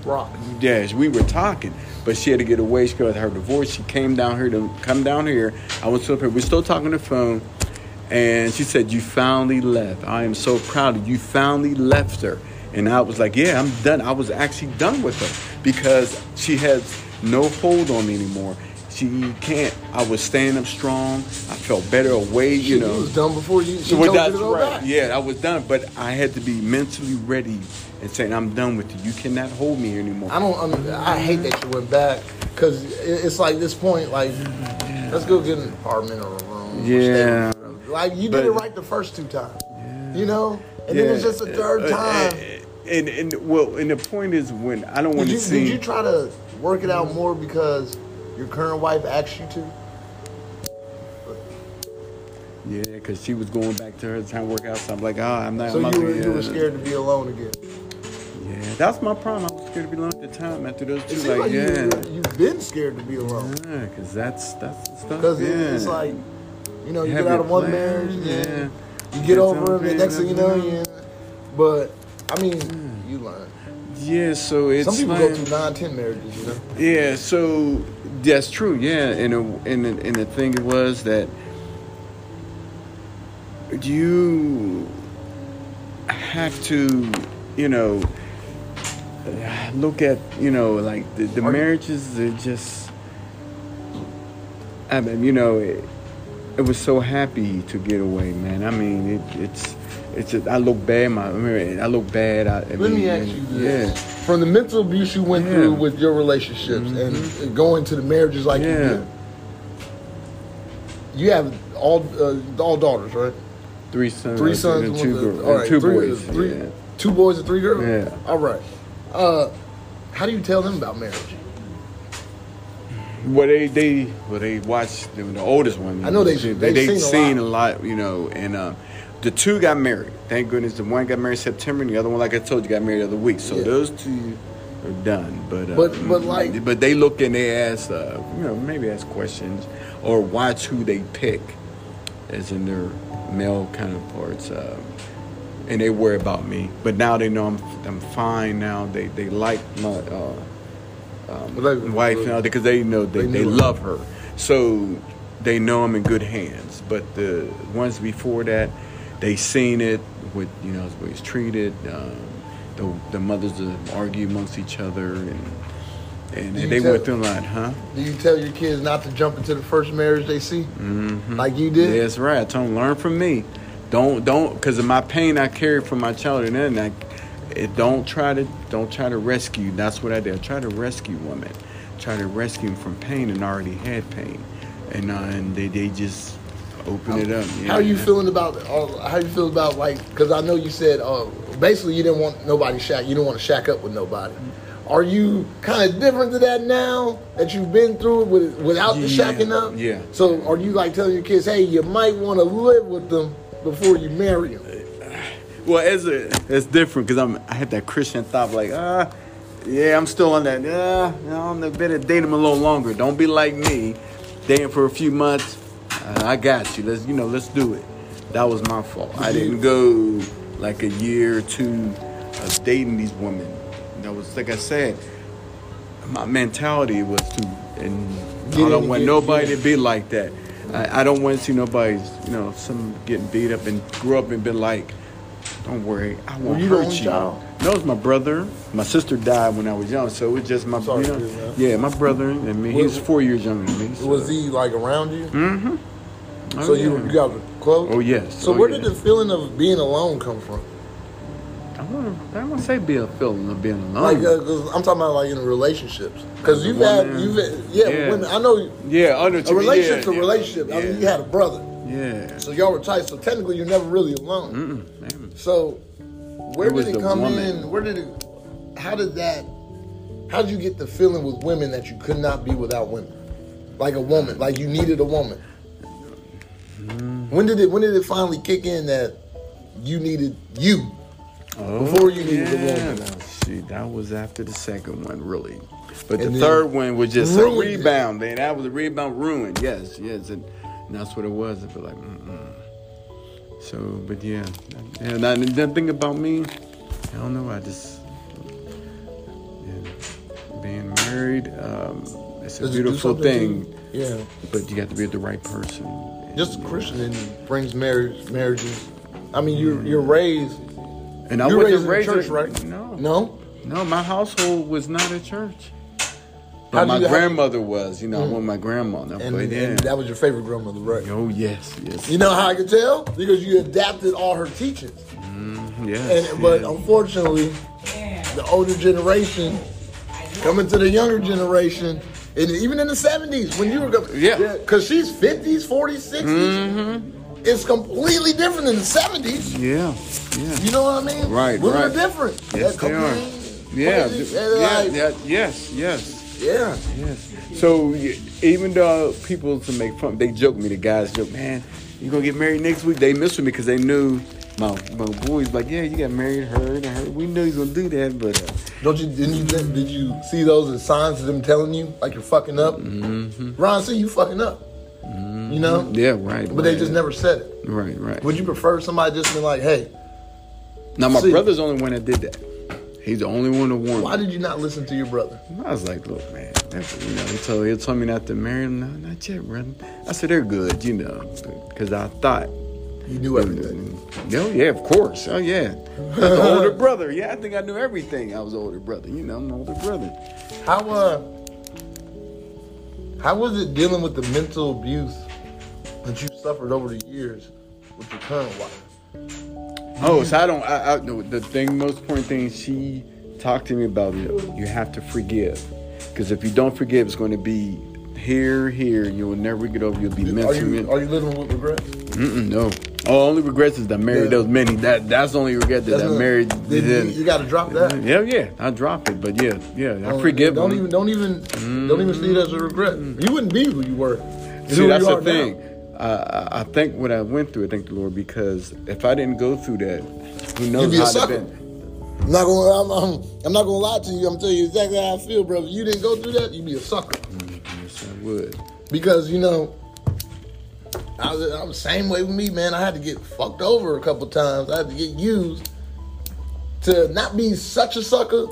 rock. Yes, we were talking, but she had to get away. She got her divorce. She came down here. I was still here. We're still talking on the phone, and she said, "You finally left. I am so proud of you. You finally left her." And I was like, "Yeah, I'm done." I was actually done with her because she had no hold on me anymore. She can't. I was standing up strong. I felt better away. You know, she was done before you. She told you to go back. Yeah, I was done, but I had to be mentally ready and saying, "I'm done with you. You cannot hold me anymore." I hate that you went back, because it's like this point, like, let's go get an apartment or a room. Yeah. Like, you did it right the first two times. Yeah. You know, and then it's just the third time. And the point is, when I don't want to see. Did you try to work it out more because your current wife asked you to? Yeah, because she was going back to her trying to work out. So I'm like, I'm not. So you were scared to be alone again. Yeah, that's my problem. I was scared to be alone at the time. After those two, like you've been scared to be alone. Yeah, because that's the stuff. Because it's like, you know, you get out of one marriage, and you get over it. The next thing you know, But I mean, you learn. Yeah, so it's some people go through 9-10 marriages, you know. Yeah, so that's true. Yeah, and the thing was that you have to, you know, look at, you know, like the marriages are just, I mean, you know, it was so happy to get away, man. I mean, it's I look bad. I look bad. Let me ask you this. Yeah. From the mental abuse you went through with your relationships and going to the marriages like you did, you have all daughters, right? Three sons and two girls. All right, three boys. 2 boys and 3 girls? Yeah. All right. How do you tell them about marriage? Well, they watch the oldest one. I know they've seen a lot, you know, and the 2 got married. Thank goodness. The one got married in September, and the other one, like I told you, got married the other week. So those 2 are done. But they look and they ask, you know, maybe ask questions or watch who they pick as in their male counterparts, and they worry about me. But now they know I'm fine now. They like my wife now because they know they love her. So they know I'm in good hands. But the ones before that, they seen it with, you know, the way it's treated. The mothers argue amongst each other and they went through a lot, huh? Do you tell your kids not to jump into the first marriage they see, like you did? Yeah, that's right. I told them, learn from me. Don't, because of my pain I carried from my childhood, and don't try to rescue. That's what I did. I tried to rescue women, try to rescue them from pain, and I already had pain, and they just opened it up. Yeah. How are you feeling about? How you feel about, like? Because I know you said, basically you didn't want nobody shack. You didn't want to shack up with nobody. Are you kind of different to that now that you've been through it without the shacking up? Yeah. So are you like telling your kids, hey, you might want to live with them before you marry them? Well, it's different because I have that Christian thought like, I'm still on that. I'm better date them a little longer. Don't be like me, dating for a few months. I got you. Let's do it. That was my fault. I didn't go like a year or 2 of dating these women. That was, like I said, my mentality was I don't want nobody to be like that. I don't want to see nobody, you know, some getting beat up and grew up and been like, don't worry, I won't hurt you. Child? That was my brother. My sister died when I was young, so it was just my brother. You know, my brother and me. He was 4 years younger than me. So. Was he like around you? Mm-hmm. Oh, so you got close? Oh, yes. So where did the feeling of being alone come from? I I don't say be a feeling of being alone. Like, I'm talking about like in relationships, because you've had women, I know. Yeah, a relationship. Yeah. I mean, you had a brother. Yeah. So y'all were tight. So technically, you're never really alone. Mm-mm. So where did it come in? Where did it? How did you get the feeling with women that you could not be without women? Like a woman, like you needed a woman. Mm. When did it finally kick in that you needed you? Before you needed the woman. No, shoot, that was after the second one, really. But the third one was just a rebound, man. That was a rebound ruin. Yes. And that's what it was. I feel like, So, but yeah. And the thing about me, I don't know, I just... Yeah, being married, it's a beautiful thing. Yeah. But you got to be with the right person. Just Christian brings marriages. I mean, you're raised... And I wasn't raised in church, right? No. My household was not a church, but my grandmother was. You know, I went with my grandma. And that was your favorite grandmother, right? Oh yes. You know how I could tell? Because you adapted all her teachings. But unfortunately, the older generation coming to the younger generation, and even in the 70s when you were going, because she's 50s, 40s, 60s. Mm-hmm. It's completely different in the 70s. Yeah. You know what I mean? Right. Women are different. Yes, they are. Yes. So even though people to make fun, they joke me. The guys joke, man, you gonna get married next week? They missed me because they knew my boys. Like, yeah, you got married, her and her. We knew he's gonna do that, but did you see those as signs of them telling you like you're fucking up? Mm-hmm. Ron C, you fucking up. You know? Yeah, right. But they just never said it. Right. Would you prefer somebody just be like, hey? Now, my brother's the only one that did that. He's the only one to warn me. Why did you not listen to your brother? I was like, look, man. You know, he told me not to marry him. No, not yet, brother. I said, they're good, you know. Because I thought. You knew everything. Oh, yeah, of course. Oh, yeah. I'm the older brother. Yeah, I think I knew everything. I was the older brother. You know, I'm the older brother. How was it dealing with the mental abuse that you suffered over the years with your current wife? Most important thing she talked to me about is you have to forgive. Because if you don't forgive, it's going to be here. You will never get over. You'll be mentally. Are you living with regrets? No. Only regrets is that I married those many. That's the only regret that I married. You got to drop that. Yeah. I drop it, but I forgive. Don't even see it as a regret. You wouldn't be who you were. See, that's the thing. I think what I went through, I thank the Lord, because if I didn't go through that, who knows how it'd have been. I'm not gonna lie to you. I'm telling you exactly how I feel, bro. If you didn't go through that, you'd be a sucker. Yes, I would. Because you know. I was the same way with me, man. I had to get fucked over a couple times. I had to get used to not be such a sucker.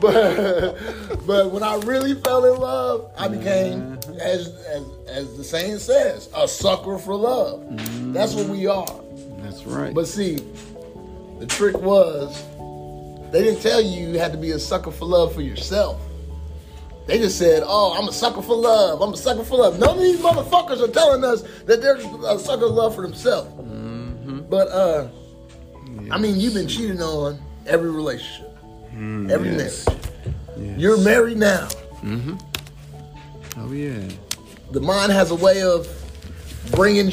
but when I really fell in love, I became, as the saying says, a sucker for love. Mm-hmm. That's what we are. That's right. But see, the trick was, they didn't tell you had to be a sucker for love for yourself. They just said, oh, I'm a sucker for love. I'm a sucker for love. None of these motherfuckers are telling us that they're a sucker for love for themselves. Mm-hmm. But, I mean, you've been cheating on every relationship, every marriage. Yes. You're married now. Mm-hmm. Oh, yeah. The mind has a way of bringing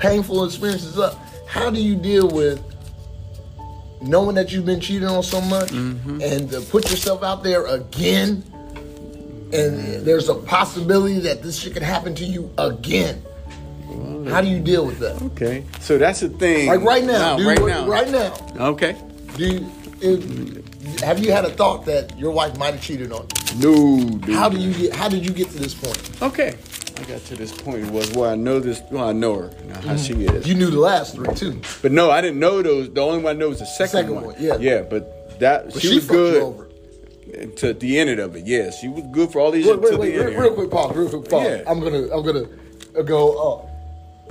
painful experiences up. How do you deal with knowing that you've been cheated on so much and to put yourself out there again? And there's a possibility that this shit could happen to you again. Well, how do you deal with that? Okay. So that's the thing. Like right now. Right now. Okay. Have you had a thought that your wife might have cheated on you? No, dude. How did you get to this point? Okay. I got to this point was where I know her, how she is. You knew the last three too. But no, I didn't know those. The only one I know was the second one. Yeah, but she was good. Over. To the end of it, yes, she was good for all these. Real quick, Paul. Yeah. I'm gonna go.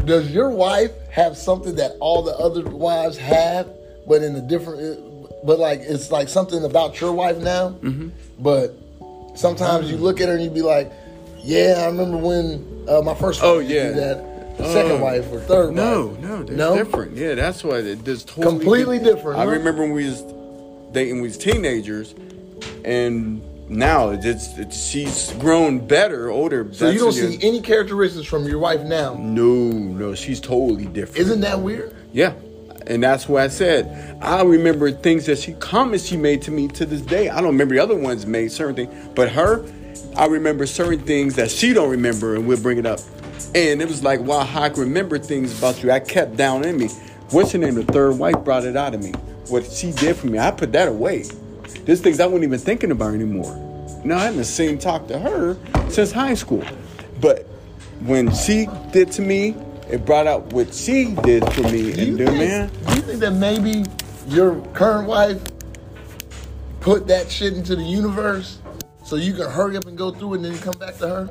Does your wife have something that all the other wives have, but in a different? But like it's like something about your wife now. Mm-hmm. But sometimes you look at her and you be like, "Yeah, I remember when my first wife did that." second wife or third wife. No, different. Yeah, that's why it just totally completely different. I remember when we was dating, we was teenagers, and now it's she's grown better, older. So you don't see any characteristics from your wife now? No, she's totally different. Isn't that weird? Yeah. And that's what I said. I remember things that comments she made to me to this day. I don't remember the other ones made certain things, but her, I remember certain things that she don't remember, and we'll bring it up. And it was like, wow, I can remember things about you I kept down in me. What's her name? The third wife brought it out of me. What she did for me, I put that away. There's things I wasn't even thinking about anymore. Now, I haven't seen talk to her since high school. But when she did to me, it brought out what she did for me. Do you think that maybe your current wife put that shit into the universe so you can hurry up and go through it and then come back to her?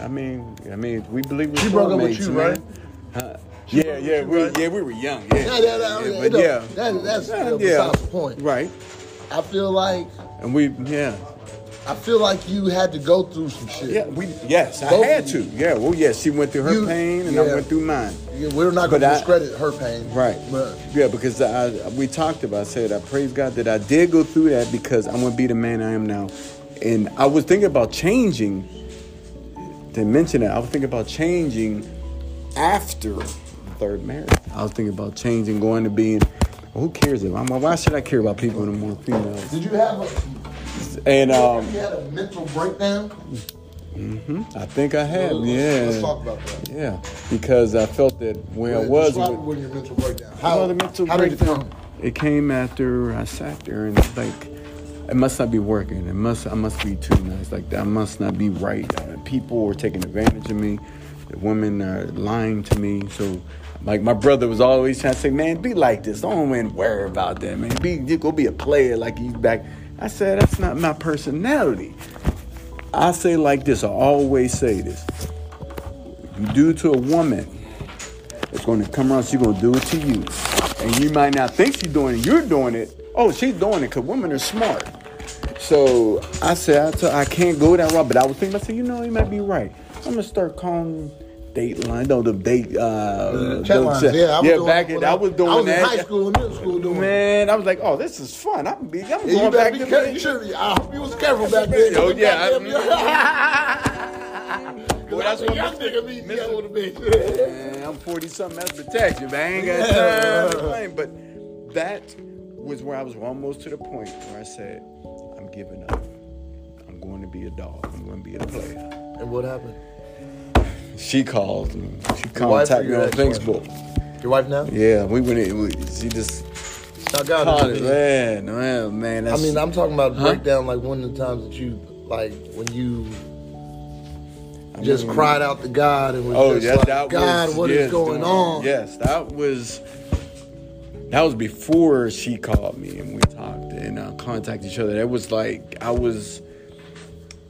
I mean, we believe she broke up with you, man. Right? We were young. That's the point, right? I feel like, and we, yeah. I feel like you had to go through some shit. Yeah, I had to. Yeah, well, yes, she went through her pain, and I went through mine. Yeah, we're not going to discredit her pain. Right. But. Yeah, because we talked about, I said, I praise God that I did go through that because I'm going to be the man I am now. And I was thinking about changing. They mentioned that. I was thinking about changing after the third marriage. I was thinking about changing, going to being, who cares? Why should I care about people in the more females? Did you have you had a mental breakdown? Mm-hmm. I think I had. Let's talk about that. Yeah, because I felt that I was. Describe when your mental breakdown. How did it come? It came after I sat there and it's like, it must not be working. I must be too nice. Like I must not be right. People are taking advantage of me. The women are lying to me. So, like my brother was always trying to say, "Man, be like this. Don't even worry about that, man. Go be a player like he's back." I said, that's not my personality. I say like this, I always say this. You do to a woman, it's going to come around, she's going to do it to you. And you might not think she's doing it, you're doing it. Oh, she's doing it because women are smart. So I said, I can't go that route. But I was thinking, I said, you might be right. I'm going to start calling Dateline, I was doing that. I was in high school and middle school doing I was like, oh, this is fun. I'm going back to that. You should be. I hope you was careful back then. Oh, yeah. That's what young nigga means. I'm 40-something. That's protection, but I ain't got time. But that was where I was almost to the point where I said, I'm giving up. I'm going to be a dog. I'm going to be a player. And what happened? She called me. She contacted me on Facebook. Your wife now? Yeah, we went in. She just called it. Man. That's, I'm talking about breakdown, like one of the times that you, like, when you just cried out to God and was God, what is going on? Yes, that was before she called me and we talked and contacted each other. That was like, I was...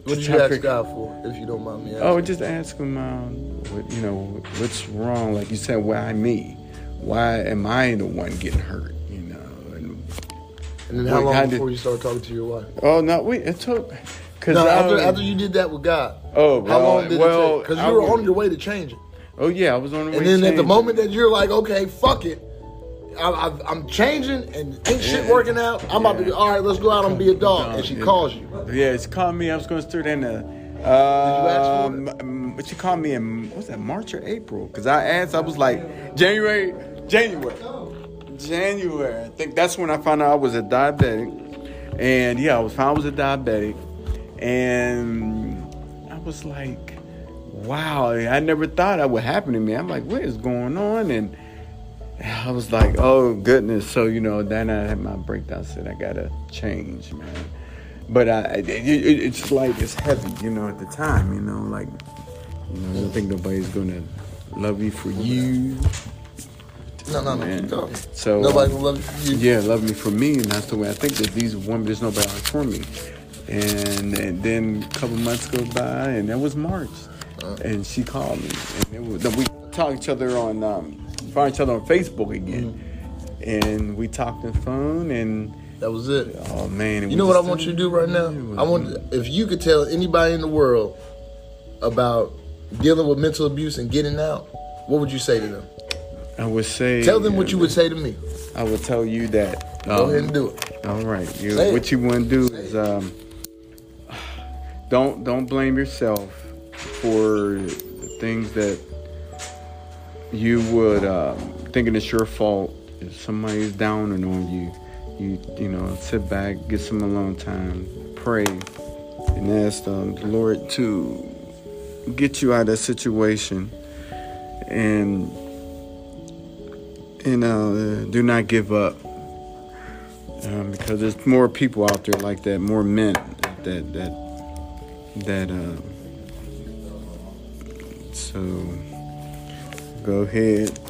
What did you ask God for, if you don't mind me asking? Oh, just ask him, what's wrong? Like you said, why me? Why am I the one getting hurt? You know. And then how long before you started talking to your wife? Oh no, it took. After you did that with God. Oh, how long did it take? Because you were on your way to change it. Oh yeah, I was on the way. And then at the moment that you're like, okay, fuck it. I'm changing and ain't shit working out. I'm about to be, all right, let's go out and be a dog. And she calls you. Yeah, she called me. I was going to start in the... Did you ask for it? But she called me in, what's that, March or April? Because I asked, I was like, January. I think that's when I found out I was a diabetic. And yeah, I was a diabetic. And I was like, wow, I never thought that would happen to me. I'm like, what is going on? And I was like, oh, goodness. So, then I had my breakdown. I said, I got to change, man. But it's like it's heavy, at the time, like, I don't think nobody's going to love you for you. No. So, nobody will love you. Yeah, love me for me. And that's the way I think that these women, there's nobody out for me. And then a couple months go by, and that was March. And she called me. And we talked each other on... find each other on Facebook again, and we talked on the phone, and that was it. Oh man! You know what I want you to do right now? I want if you could tell anybody in the world about dealing with mental abuse and getting out, what would you say to them? I would say... Tell them what you would say to me. I would tell you that... Go ahead and do it. All right. What you want to do is... Don't blame yourself for things that you would... thinking it's your fault. If somebody's downing on you, you know, sit back, get some alone time, pray, and ask the Lord to get you out of that situation. And do not give up, because there's more people out there like that, more men that so go ahead.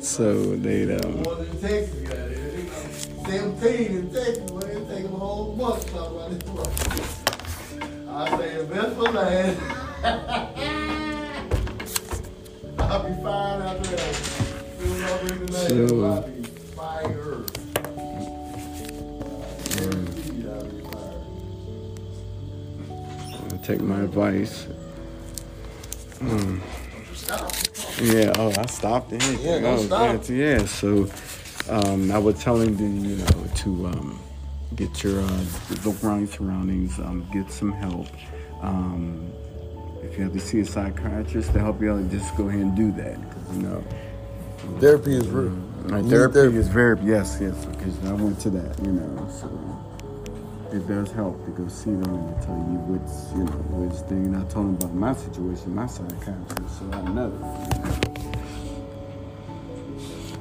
So they more than Texas got it. 17 in Texas, but it take them a whole month to talk about this. I say the best for last. I'll be fine after that. So, I'll be fire. I'll take my advice. Yeah, I stopped it. Yeah, no, stop. Yeah, so I would tell him to get your look around your surroundings, get some help. If you have to see a psychiatrist to help you out, just go ahead and do that. Because therapy is real. Therapy is very yes. Because I went to that, so it does help to go see them and tell you what's thing. And I told them about my situation, my psychiatrist, so I know.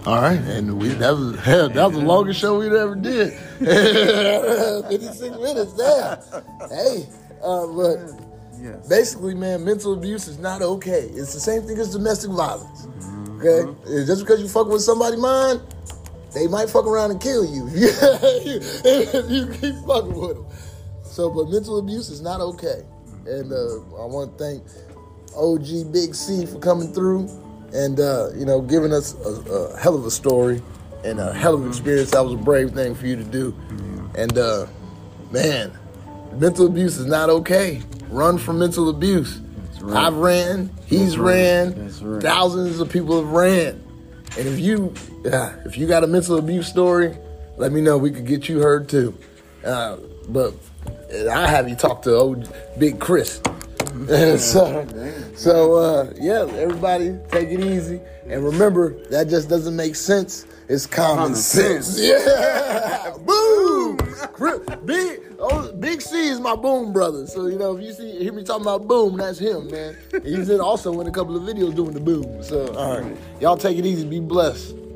All right, and that was the longest show we ever did. 56 minutes there. Hey, but. Yes. Basically, man, mental abuse is not okay. It's the same thing as domestic violence. Mm-hmm. Okay? Just because you fuck with somebody's mind, they might fuck around and kill you. You keep fucking with them. So, but mental abuse is not okay. Mm-hmm. And I want to thank OG Big C for coming through and, giving us a hell of a story and a hell of an experience. That was a brave thing for you to do. Mm-hmm. And, man, mental abuse is not okay. Run from mental abuse. Right. I've ran. He's ran. Right. Thousands of people have ran. And if you got a mental abuse story, let me know. We could get you heard too. But I have you talk to old Big Chris. So, everybody, take it easy. And remember, that just doesn't make sense. It's common sense. Yeah. Boom. Big C is my boom brother. So, if you hear me talking about boom, that's him, man. He's also in a couple of videos doing the boom. So, all right. Y'all take it easy. Be blessed.